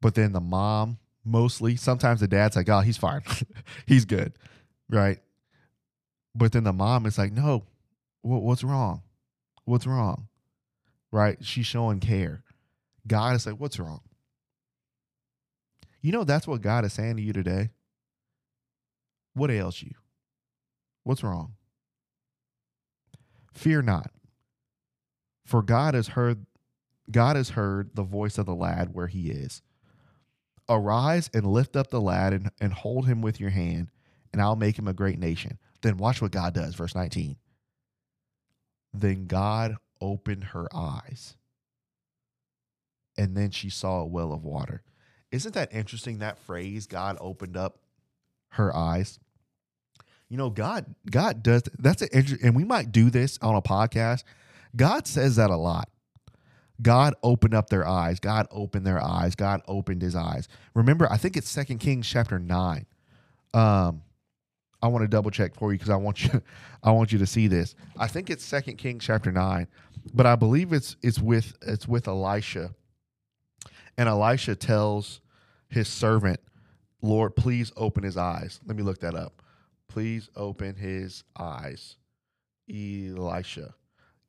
But then the mom, mostly, sometimes the dad's like, oh, he's fine. He's good, right? But then the mom is like, no, what's wrong? What's wrong, right? She's showing care. God is like, what's wrong? You know, that's what God is saying to you today. What ails you? What's wrong? Fear not, for God has heard the voice of the lad where he is. Arise and lift up the lad and hold him with your hand, and I'll make him a great nation. Then watch what God does, verse 19. Then God opened her eyes, and then she saw a well of water. Isn't that interesting, that phrase, God opened up her eyes? You know, God does, that's an interesting, and we might do this on a podcast. God says that a lot. God opened up their eyes. God opened their eyes. God opened his eyes. Remember, I think it's 2 Kings chapter 9. I want to double check for you because I want you to see this. I think it's 2 Kings chapter 9, but I believe it's with Elisha. And Elisha tells his servant, Lord, please open his eyes. Let me look that up. Please open his eyes, Elisha.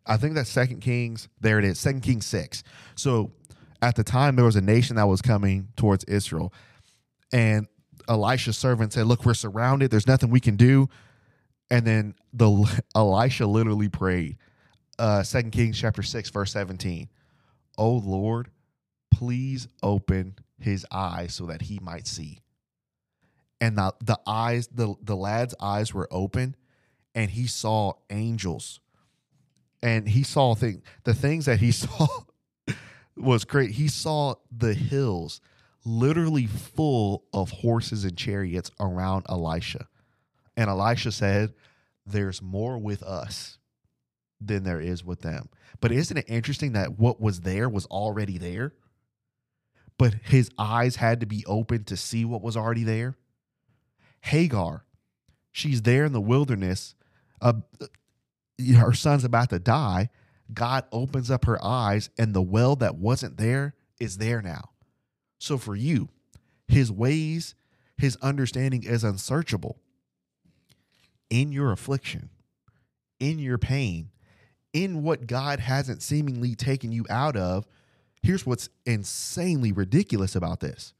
I think that's 2 Kings. There it is, 2 Kings 6. So at the time, there was a nation that was coming towards Israel. And Elisha's servant said, look, we're surrounded. There's nothing we can do. And then Elisha literally prayed, 2 Kings chapter 6, verse 17. Oh, Lord, please open his eyes so that he might see. And the lad's eyes were open, and he saw angels. And he saw the things that he saw was great. He saw the hills literally full of horses and chariots around Elisha. And Elisha said, there's more with us than there is with them. But isn't it interesting that what was there was already there? But his eyes had to be open to see what was already there. Hagar, she's there in the wilderness. Her son's about to die. God opens up her eyes, and the well that wasn't there is there now. So for you, his ways, his understanding is unsearchable. In your affliction, in your pain, in what God hasn't seemingly taken you out of, here's what's insanely ridiculous about this.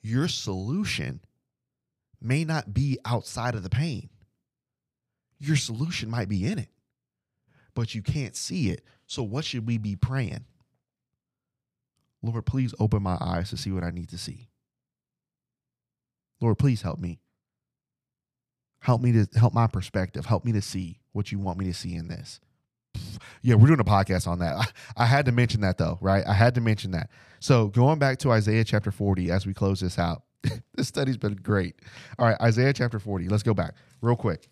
Your solution may not be outside of the pain. Your solution might be in it, but you can't see it. So what should we be praying? Lord, please open my eyes to see what I need to see. Lord, please help me. Help my perspective. Help me to see what you want me to see in this. Yeah, we're doing a podcast on that. I had to mention that though, right? I had to mention that. So going back to Isaiah chapter 40 as we close this out. This study's been great. All right, Isaiah chapter 40. Let's go back real quick.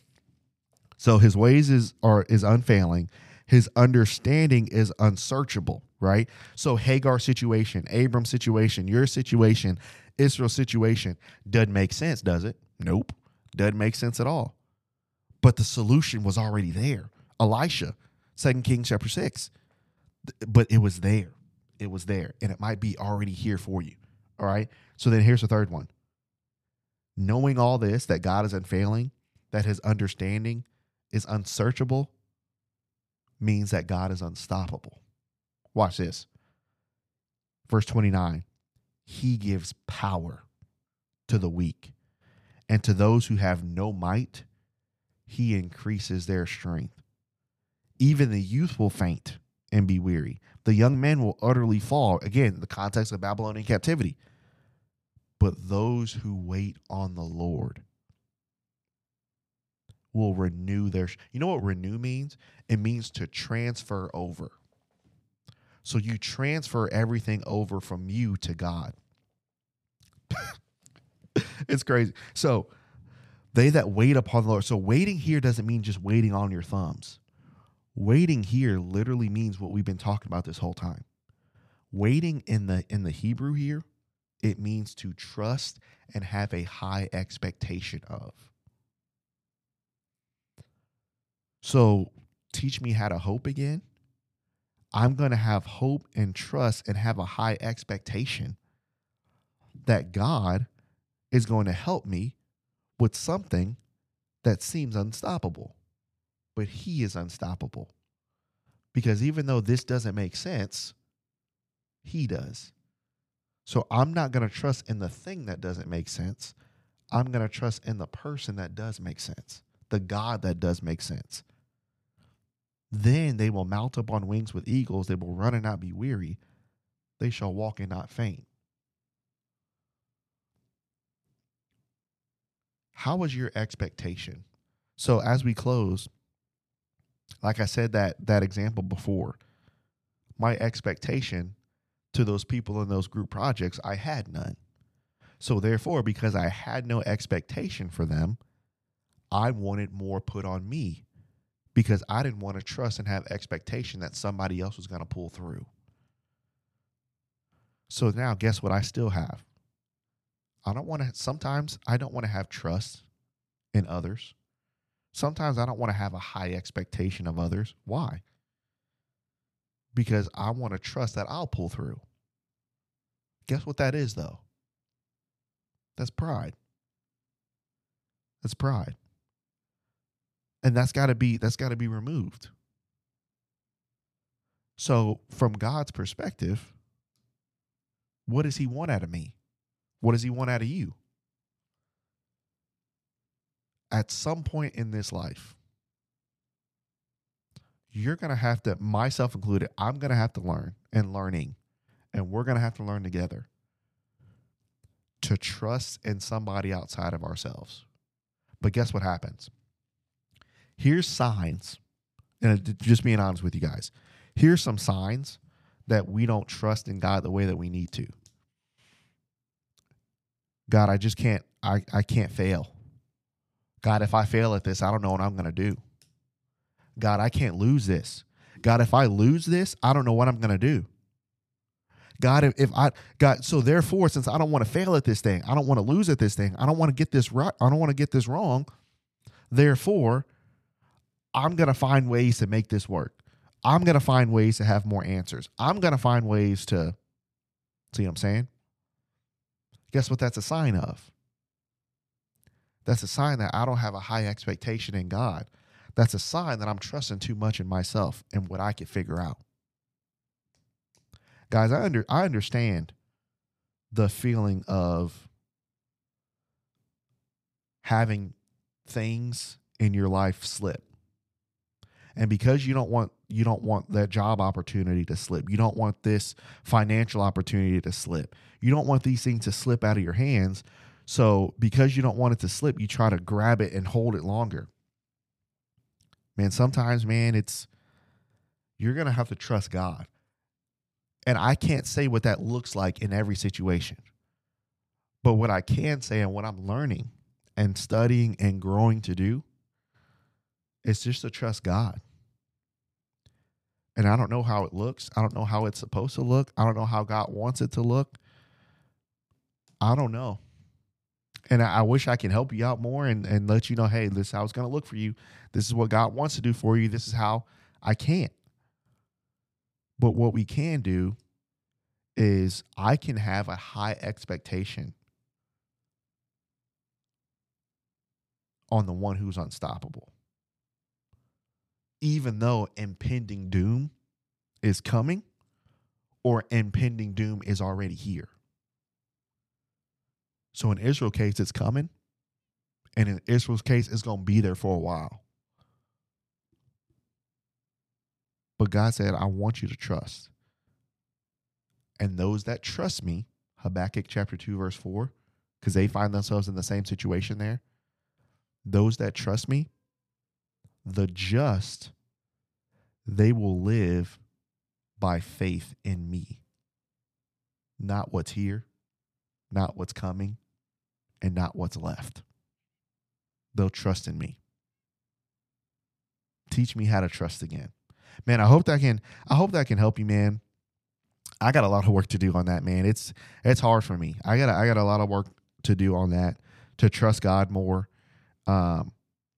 So his ways is unfailing. His understanding is unsearchable, right? So Hagar's situation, Abram's situation, your situation, Israel's situation, doesn't make sense, does it? Nope. Doesn't make sense at all. But the solution was already there. Elisha, 2 Kings chapter 6. But it was there. It was there. And it might be already here for you, all right? So then here's the third one. Knowing all this, that God is unfailing, that his understanding is unsearchable, means that God is unstoppable. Watch this. Verse 29, he gives power to the weak, and to those who have no might, he increases their strength. Even the youth will faint and be weary. The young men will utterly fall. Again, the context of Babylonian captivity. But those who wait on the Lord will renew their... You know what renew means? It means to transfer over. So you transfer everything over from you to God. It's crazy. So they that wait upon the Lord... So waiting here doesn't mean just waiting on your thumbs. Waiting here literally means what we've been talking about this whole time. Waiting in the Hebrew here, it means to trust and have a high expectation of. So teach me how to hope again. I'm going to have hope and trust and have a high expectation that God is going to help me with something that seems unstoppable. But he is unstoppable, because even though this doesn't make sense, he does. So I'm not going to trust in the thing that doesn't make sense. I'm going to trust in the person that does make sense, the God that does make sense. Then they will mount up on wings with eagles. They will run and not be weary. They shall walk and not faint. How is your expectation? So as we close, like I said, that example before, my expectation to those people in those group projects, I had none. So therefore, because I had no expectation for them, I wanted more put on me, because I didn't want to trust and have expectation that somebody else was going to pull through. So now guess what I still have? Sometimes I don't want to have trust in others. Sometimes I don't want to have a high expectation of others. Why? Because I want to trust that I'll pull through. Guess what that is, though? That's pride. That's pride. And that's got to be removed. So from God's perspective, what does he want out of me? What does he want out of you? At some point in this life, you're going to have to, myself included, I'm going to have to learn and learning, and we're going to have to learn together to trust in somebody outside of ourselves. But guess what happens? Here's signs, and just being honest with you guys, here's some signs that we don't trust in God the way that we need to. God, I just can't, I can't fail. God, if I fail at this, I don't know what I'm going to do. God, I can't lose this. God, if I lose this, I don't know what I'm going to do. God, so therefore, since I don't want to fail at this thing, I don't want to lose at this thing, I don't want to get this right, I don't want to get this wrong, therefore, I'm going to find ways to make this work. I'm going to find ways to have more answers. I'm going to find ways to, see what I'm saying? Guess what that's a sign of? That's a sign that I don't have a high expectation in God. That's a sign that I'm trusting too much in myself and what I can figure out. Guys, I understand the feeling of having things in your life slip. And because you don't want that job opportunity to slip, you don't want this financial opportunity to slip, you don't want these things to slip out of your hands. So because you don't want it to slip, you try to grab it and hold it longer. Man, sometimes, man, you're going to have to trust God. And I can't say what that looks like in every situation. But what I can say, and what I'm learning and studying and growing to do, is just to trust God. And I don't know how it looks. I don't know how it's supposed to look. I don't know how God wants it to look. I don't know. And I wish I can help you out more and let you know, hey, this is how it's going to look for you. This is what God wants to do for you. This is how. I can't. But what we can do is I can have a high expectation on the one who's unstoppable. Even though impending doom is coming, or impending doom is already here. So in Israel's case, it's coming. And in Israel's case, it's going to be there for a while. But God said, I want you to trust. And those that trust me, Habakkuk chapter 2, verse 4, because they find themselves in the same situation there. Those that trust me, the just, they will live by faith in me. Not what's here, not what's coming, and not what's left. They'll trust in me. Teach me how to trust again. Man, I hope that can help you, man. I got a lot of work to do on that, man. It's hard for me. I got a lot of work to do on that, to trust God more.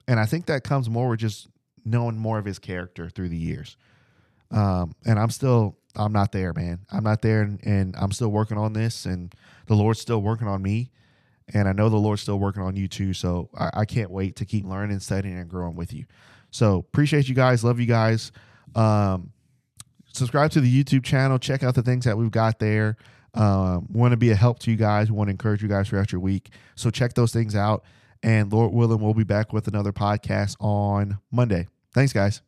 And I think that comes more with just known more of his character through the years. And I'm not there, man. I'm not there, and I'm still working on this, and the Lord's still working on me. And I know the Lord's still working on you too. So I can't wait to keep learning, studying, and growing with you. So appreciate you guys. Love you guys. Subscribe to the YouTube channel. Check out the things that we've got there. Want to be a help to you guys. Want to encourage you guys throughout your week. So check those things out. And Lord willing, we'll be back with another podcast on Monday. Thanks, guys.